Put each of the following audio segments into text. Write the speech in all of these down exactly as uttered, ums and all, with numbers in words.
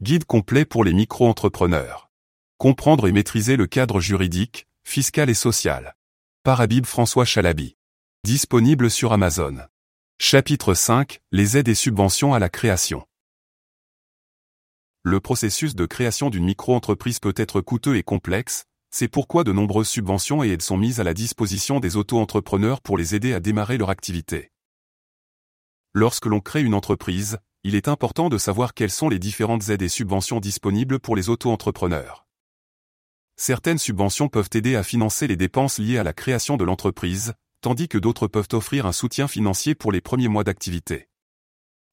Guide complet pour les micro-entrepreneurs. Comprendre et maîtriser le cadre juridique, fiscal et social. Par Habib François Chalabi. Disponible sur Amazon. Chapitre cinq. Les aides et subventions à la création. Le processus de création d'une micro-entreprise peut être coûteux et complexe, c'est pourquoi de nombreuses subventions et aides sont mises à la disposition des auto-entrepreneurs pour les aider à démarrer leur activité. Lorsque l'on crée une entreprise, il est important de savoir quelles sont les différentes aides et subventions disponibles pour les auto-entrepreneurs. Certaines subventions peuvent aider à financer les dépenses liées à la création de l'entreprise, tandis que d'autres peuvent offrir un soutien financier pour les premiers mois d'activité.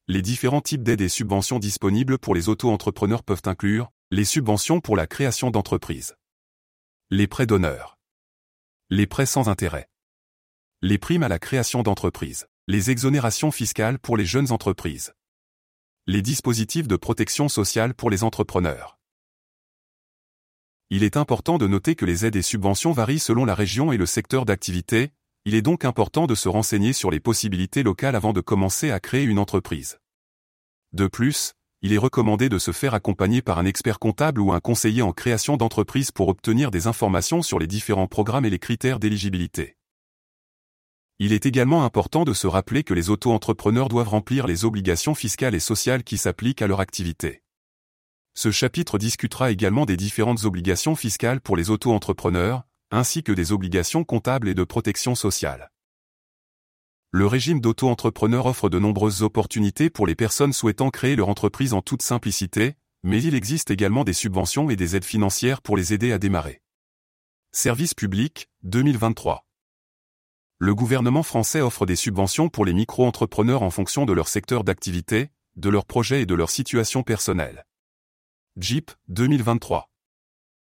Les différents types d'aides et subventions disponibles pour les auto-entrepreneurs peuvent inclure les subventions pour la création d'entreprises, les prêts d'honneur, les prêts sans intérêt, les primes à la création d'entreprises, les exonérations fiscales pour les jeunes entreprises, les dispositifs de protection sociale pour les entrepreneurs. Il est important de noter que les aides et subventions varient selon la région et le secteur d'activité, il est donc important de se renseigner sur les possibilités locales avant de commencer à créer une entreprise. De plus, il est recommandé de se faire accompagner par un expert comptable ou un conseiller en création d'entreprise pour obtenir des informations sur les différents programmes et les critères d'éligibilité. Il est également important de se rappeler que les auto-entrepreneurs doivent remplir les obligations fiscales et sociales qui s'appliquent à leur activité. Ce chapitre discutera également des différentes obligations fiscales pour les auto-entrepreneurs, ainsi que des obligations comptables et de protection sociale. Le régime d'auto-entrepreneur offre de nombreuses opportunités pour les personnes souhaitant créer leur entreprise en toute simplicité, mais il existe également des subventions et des aides financières pour les aider à démarrer. Service public, deux mille vingt-trois. Le gouvernement français offre des subventions pour les micro-entrepreneurs en fonction de leur secteur d'activité, de leurs projets et de leur situation personnelle. J I P, deux mille vingt-trois.